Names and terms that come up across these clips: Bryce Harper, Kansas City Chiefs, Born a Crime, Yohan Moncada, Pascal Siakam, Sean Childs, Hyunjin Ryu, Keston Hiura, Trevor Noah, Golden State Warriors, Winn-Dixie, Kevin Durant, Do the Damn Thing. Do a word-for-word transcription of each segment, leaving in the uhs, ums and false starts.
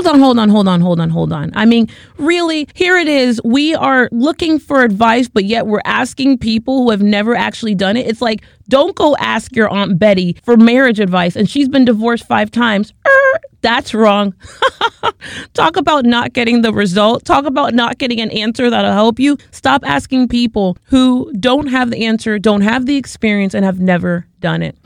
Hold on, hold on, hold on, hold on, hold on. I mean, really, here it is. We are looking for advice, but yet we're asking people who have never actually done it. It's like, don't go ask your Aunt Betty for marriage advice. And she's been divorced five times. Er, that's wrong. Talk about not getting the result. Talk about not getting an answer that'll help you. Stop asking people who don't have the answer, don't have the experience, and have never done it.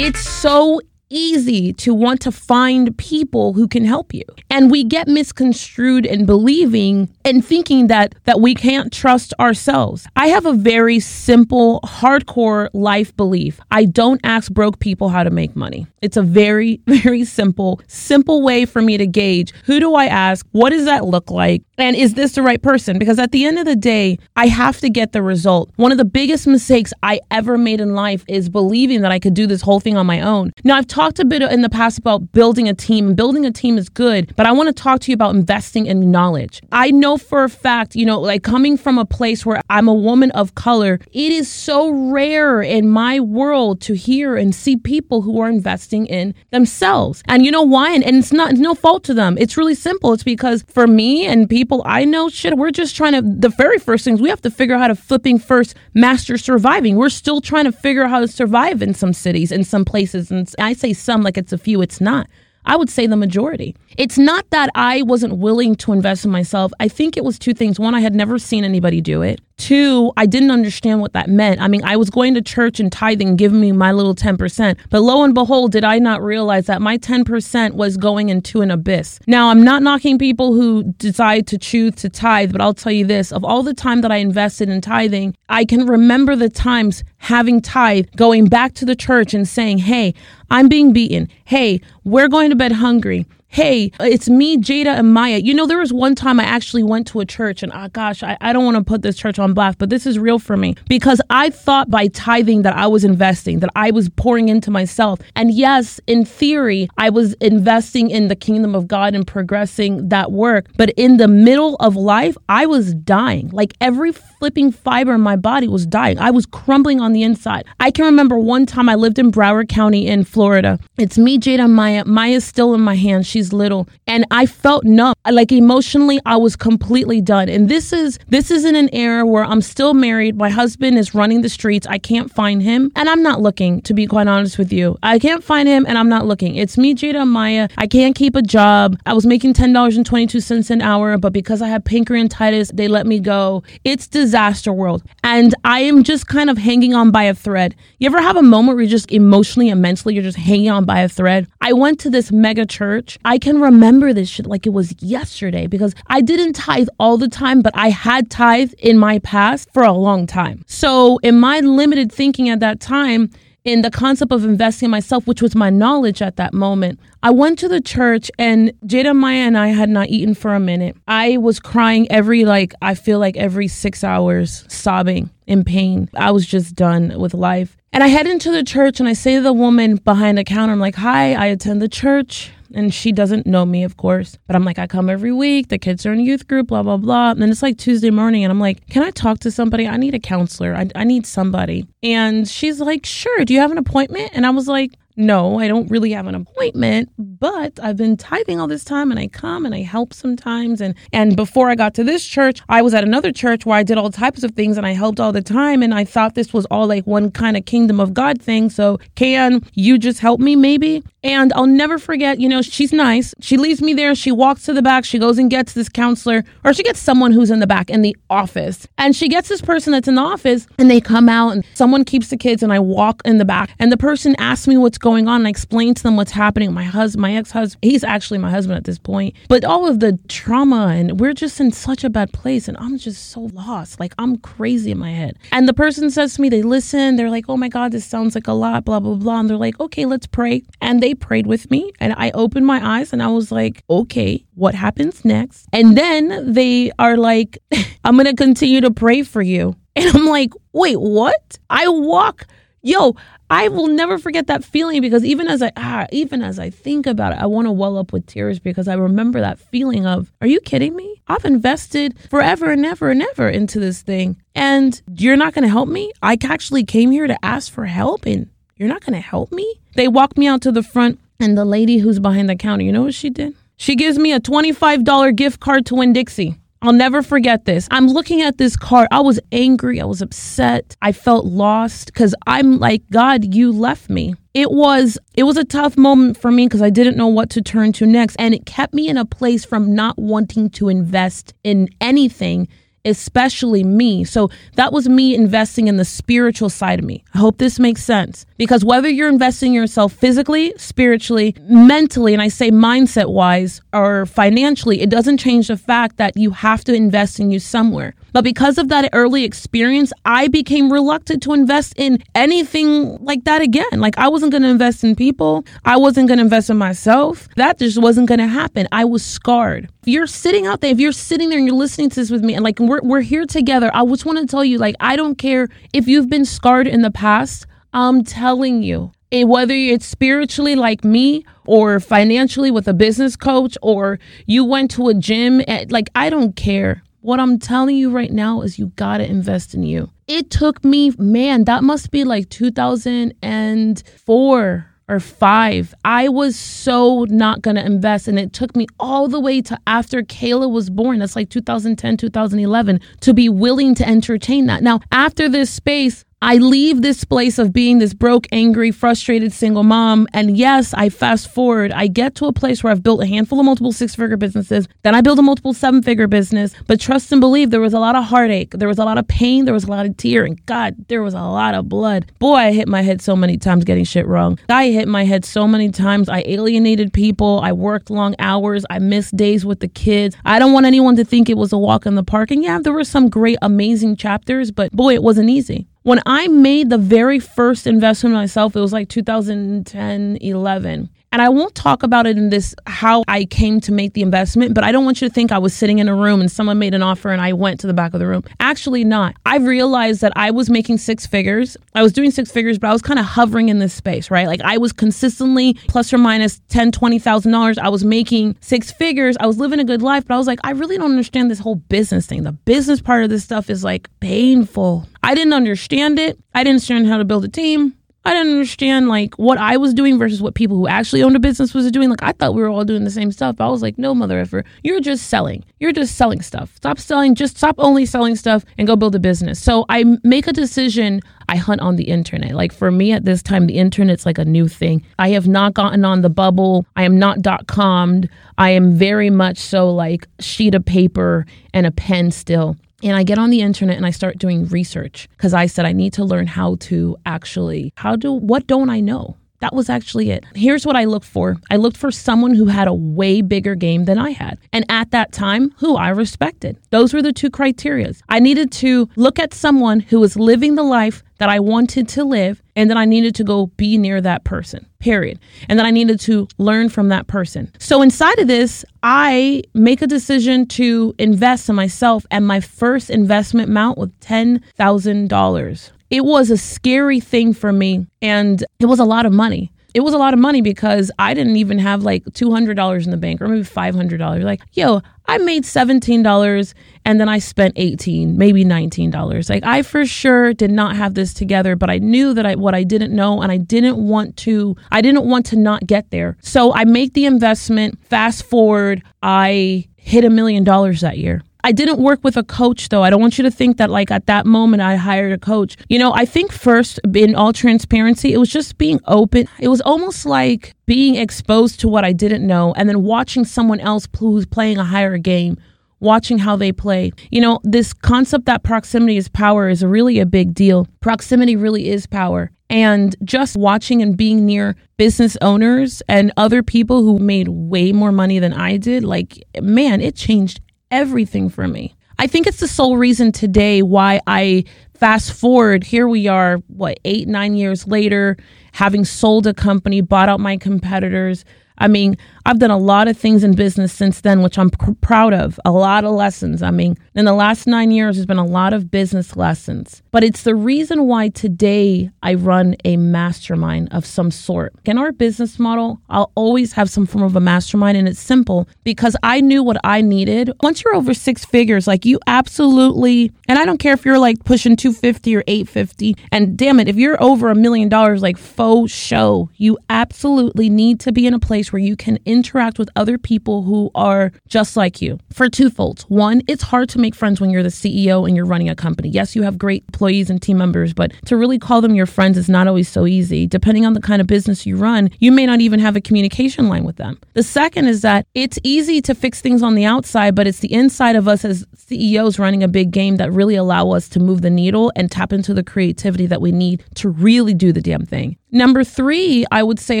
It's so easy to want to find people who can help you. And we get misconstrued in believing and thinking that that we can't trust ourselves. I have a very simple, hardcore life belief. I don't ask broke people how to make money. It's a very, very simple, simple way for me to gauge, who do I ask? What does that look like? And is this the right person? Because at the end of the day, I have to get the result. One of the biggest mistakes I ever made in life is believing that I could do this whole thing on my own. Now, I've talked a bit in the past about building a team. Building a team is good, but I want to talk to you about investing in knowledge. I know for a fact, you know, like coming from a place where I'm a woman of color, it is so rare in my world to hear and see people who are investing in themselves. And you know why? And, and it's not, it's no fault to them. It's really simple. It's because for me and people I know, shit, we're just trying to, the very first things, we have to figure out how to flipping first master surviving. We're still trying to figure out how to survive in some cities, in some places. And I say some like it's a few, it's not. I would say the majority. It's not that I wasn't willing to invest in myself. I think it was two things. One, I had never seen anybody do it. Two, I didn't understand what that meant. I mean, I was going to church and tithing, giving me my little ten percent. But lo and behold, did I not realize that my ten percent was going into an abyss. Now, I'm not knocking people who decide to choose to tithe, but I'll tell you this, of all the time that I invested in tithing, I can remember the times having tithe, going back to the church and saying, hey, I'm being beaten. Hey, we're going to bed hungry. Hey, it's me, Jada, and Maya. You know, there was one time I actually went to a church and, oh, gosh, I, I don't want to put this church on blast, but this is real for me because I thought by tithing that I was investing, that I was pouring into myself. And yes, in theory, I was investing in the kingdom of God and progressing that work. But in the middle of life, I was dying. Like every flipping fiber in my body was dying. I was crumbling on the inside. I can remember one time I lived in Broward County in Florida. It's me, Jada, and Maya. Maya's still in my hand. She little, and I felt numb. Like emotionally, I was completely done. And this is this is in an era where I'm still married. My husband is running the streets. I can't find him, and I'm not looking. To be quite honest with you, I can't find him, and I'm not looking. It's me, Jada, and Maya. I can't keep a job. I was making ten dollars and twenty two cents an hour, but because I had pancreatitis, they let me go. It's disaster world, and I am just kind of hanging on by a thread. You ever have a moment where you're just emotionally and mentally you're just hanging on by a thread? I went to this mega church. I can remember this shit like it was yesterday because I didn't tithe all the time, but I had tithe in my past for a long time. So in my limited thinking at that time, in the concept of investing in myself, which was my knowledge at that moment, I went to the church and Jada, Maya, and I had not eaten for a minute. I was crying every, like, I feel like every six hours, sobbing in pain. I was just done with life. And I head into the church and I say to the woman behind the counter, I'm like, hi, I attend the church. And she doesn't know me, of course. But I'm like, I come every week. The kids are in a youth group, blah, blah, blah. And then it's like Tuesday morning. And I'm like, can I talk to somebody? I need a counselor. I, I need somebody. And she's like, sure. Do you have an appointment? And I was like, no, I don't really have an appointment, but I've been tithing all this time and I come and I help sometimes. And, and before I got to this church, I was at another church where I did all types of things and I helped all the time. And I thought this was all like one kind of kingdom of God thing. So can you just help me maybe? And I'll never forget, you know, she's nice. She leaves me there. She walks to the back. She goes and gets this counselor, or she gets someone who's in the back in the office. And she gets this person that's in the office and they come out and someone keeps the kids and I walk in the back. And the person asks me what's going on. going on and I explained to them what's happening. My husband, my ex-husband, he's actually my husband at this point, but all of the trauma and we're just in such a bad place and I'm just so lost. Like I'm crazy in my head. And the person says to me, they listen, they're like, oh my God, this sounds like a lot, blah, blah, blah. And they're like, okay, let's pray. And they prayed with me and I opened my eyes and I was like, okay, what happens next? And then they are like, I'm going to continue to pray for you. And I'm like, wait, what? I walk yo, I will never forget that feeling, because even as I ah, even as I think about it, I want to well up with tears, because I remember that feeling of, are you kidding me? I've invested forever and ever and ever into this thing, and you're not going to help me? I actually came here to ask for help, and you're not going to help me? They walked me out to the front, and the lady who's behind the counter, you know what she did? She gives me a twenty-five dollars gift card to Winn-Dixie. I'll never forget this. I'm looking at this card. I was angry. I was upset. I felt lost, because I'm like, God, you left me. It was it was a tough moment for me, because I didn't know what to turn to next. And it kept me in a place from not wanting to invest in anything, especially me. So that was me investing in the spiritual side of me. I hope this makes sense, because whether you're investing yourself physically, spiritually, mentally, and I say mindset wise or financially, it doesn't change the fact that you have to invest in you somewhere. But because of that early experience, I became reluctant to invest in anything like that again. Like, I wasn't going to invest in people. I wasn't going to invest in myself. That just wasn't going to happen. I was scarred. If you're sitting out there, if you're sitting there and you're listening to this with me, and like we're we're here together, I just want to tell you, like, I don't care if you've been scarred in the past. I'm telling you, whether it's spiritually like me, or financially with a business coach, or you went to a gym, at, like, I don't care. What I'm telling you right now is you got to invest in you. It took me, man, that must be like two thousand four or five. I was so not going to invest. And it took me all the way to after Kayla was born. That's like two thousand ten, two thousand eleven, to be willing to entertain that. Now, after this space, I leave this place of being this broke, angry, frustrated single mom. And yes, I fast forward. I get to a place where I've built a handful of multiple six-figure businesses. Then I built a multiple seven-figure business. But trust and believe, there was a lot of heartache. There was a lot of pain. There was a lot of tear. And God, there was a lot of blood. Boy, I hit my head so many times getting shit wrong. I hit my head so many times. I alienated people. I worked long hours. I missed days with the kids. I don't want anyone to think it was a walk in the park. And yeah, there were some great, amazing chapters. But boy, it wasn't easy. When I made the very first investment myself, it was like two thousand ten, eleven. And I won't talk about it in this, how I came to make the investment, but I don't want you to think I was sitting in a room and someone made an offer and I went to the back of the room. Actually not. I realized that I was making six figures. I was doing six figures, but I was kind of hovering in this space, right? Like, I was consistently plus or minus ten thousand dollars, twenty thousand dollars. I was making six figures. I was living a good life, but I was like, I really don't understand this whole business thing. The business part of this stuff is like painful. I didn't understand it. I didn't understand how to build a team. I didn't understand like what I was doing versus what people who actually owned a business was doing. Like, I thought we were all doing the same stuff. I was like, no, mother effer, you're just selling. You're just selling stuff. Stop selling. Just stop only selling stuff and go build a business. So I make a decision. I hunt on the internet. Like, for me at this time, the internet's like a new thing. I have not gotten on the bubble. I am not dot-commed. I am very much so like sheet of paper and a pen still. And I get on the internet and I start doing research, because I said, I need to learn how to actually, how do, what don't I know? That was actually it. Here's what I looked for. I looked for someone who had a way bigger game than I had. And at that time, who I respected. Those were the two criteria. I needed to look at someone who was living the life that I wanted to live, and then I needed to go be near that person, period. And then I needed to learn from that person. So inside of this, I make a decision to invest in myself, and my first investment amount was ten thousand dollars. It was a scary thing for me, and it was a lot of money. It was a lot of money because I didn't even have like two hundred dollars in the bank, or maybe five hundred dollars. Like, yo, I made seventeen dollars and then I spent eighteen dollars, maybe nineteen dollars. Like, I for sure did not have this together, but I knew that I, what I didn't know, and I didn't want to, I didn't want to not get there. So I make the investment. Fast forward, I hit a million dollars that year. I didn't work with a coach, though. I don't want you to think that, like, at that moment I hired a coach. You know, I think first, in all transparency, it was just being open. It was almost like being exposed to what I didn't know, and then watching someone else who's playing a higher game, watching how they play. You know, this concept that proximity is power is really a big deal. Proximity really is power. And just watching and being near business owners and other people who made way more money than I did, like, man, it changed everything for me. I think it's the sole reason today why I fast forward. Here we are, what, eight, nine years later, having sold a company, bought out my competitors. I mean, I've done a lot of things in business since then, which I'm pr- proud of. A lot of lessons. I mean, in the last nine years, there's been a lot of business lessons. But it's the reason why today I run a mastermind of some sort. In our business model, I'll always have some form of a mastermind. And it's simple because I knew what I needed. Once you're over six figures, like you absolutely, and I don't care if you're like pushing two fifty or eight fifty. And damn it, if you're over a million dollars, like faux show, you absolutely need to be in a place where you can interact with other people who are just like you for two folds. One, it's hard to make friends when you're the C E O and you're running a company. Yes, you have great employees and team members, but to really call them your friends is not always so easy. Depending on the kind of business you run, you may not even have a communication line with them. The second is that it's easy to fix things on the outside, but it's the inside of us as C E Os running a big game that really allow us to move the needle and tap into the creativity that we need to really do the damn thing. Number three, I would say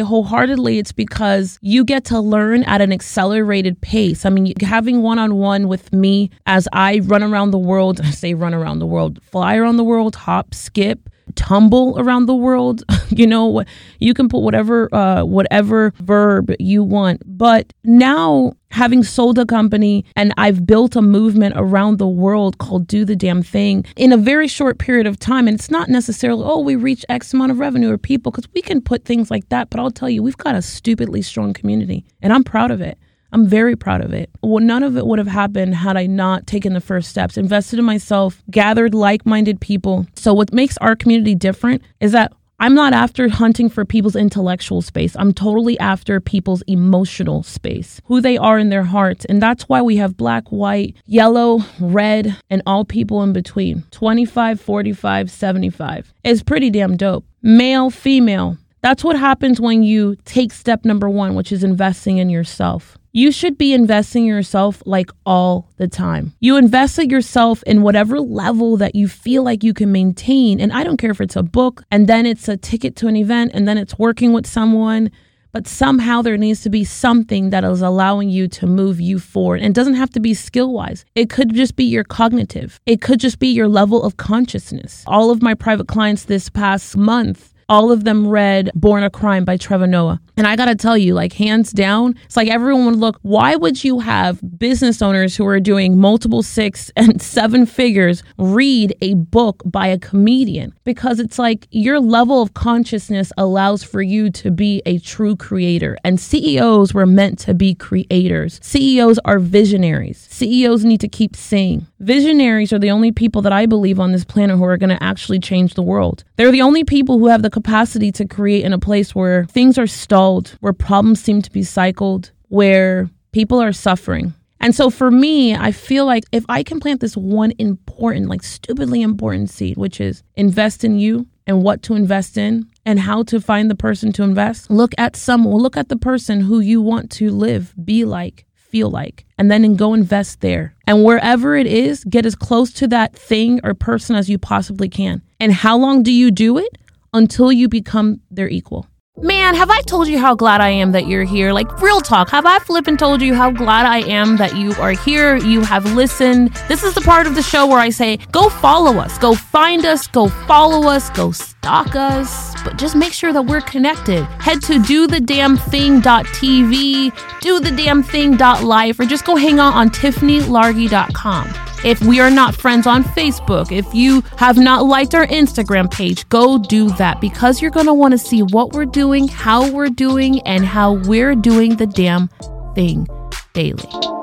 wholeheartedly, it's because you get to learn at an accelerated pace. I mean, having one-on-one with me as I run around the world, I say run around the world, fly around the world, hop, skip, tumble around the world. You know, you can put whatever, uh, whatever verb you want. But now, having sold a company and I've built a movement around the world called Do the Damn Thing in a very short period of time. And it's not necessarily, oh, we reach X amount of revenue or people, because we can put things like that. But I'll tell you, we've got a stupidly strong community and I'm proud of it. I'm very proud of it. Well, none of it would have happened had I not taken the first steps, invested in myself, gathered like-minded people. So what makes our community different is that I'm not after hunting for people's intellectual space. I'm totally after people's emotional space, who they are in their hearts. And that's why we have black, white, yellow, red, and all people in between. twenty-five, forty-five, seventy-five. It's pretty damn dope. Male, female. That's what happens when you take step number one, which is investing in yourself. You should be investing in yourself like all the time. You invest in yourself in whatever level that you feel like you can maintain. And I don't care if it's a book and then it's a ticket to an event and then it's working with someone. But somehow there needs to be something that is allowing you to move you forward. And it doesn't have to be skill-wise. It could just be your cognitive. It could just be your level of consciousness. All of my private clients this past month, all of them read Born a Crime by Trevor Noah. And I got to tell you, like, hands down, it's like everyone would look, why would you have business owners who are doing multiple six and seven figures read a book by a comedian? Because it's like your level of consciousness allows for you to be a true creator. And C E Os were meant to be creators. C E Os are visionaries. C E Os need to keep saying visionaries are the only people that I believe on this planet who are going to actually change the world. They're the only people who have the capacity to create in a place where things are stalled, where problems seem to be cycled, where people are suffering. And so for me, I feel like if I can plant this one important, like stupidly important seed, which is invest in you and what to invest in and how to find the person to invest. Look at someone, look at the person who you want to live, be like, feel like, and then go invest there. And wherever it is, get as close to that thing or person as you possibly can. And how long do you do it? Until you become their equal. Man, have I told you how glad I am that you're here? Like, real talk. Have I flippin' told you how glad I am that you are here? You have listened. This is the part of the show where I say, go follow us. Go find us. Go follow us. Go stalk us. But just make sure that we're connected. Head to do the damn thing dot t v, do the damn thing dot life, or just go hang out on tiffany largy dot com. If we are not friends on Facebook, if you have not liked our Instagram page, go do that, because you're going to want to see what we're doing, how we're doing, and how we're doing the damn thing daily.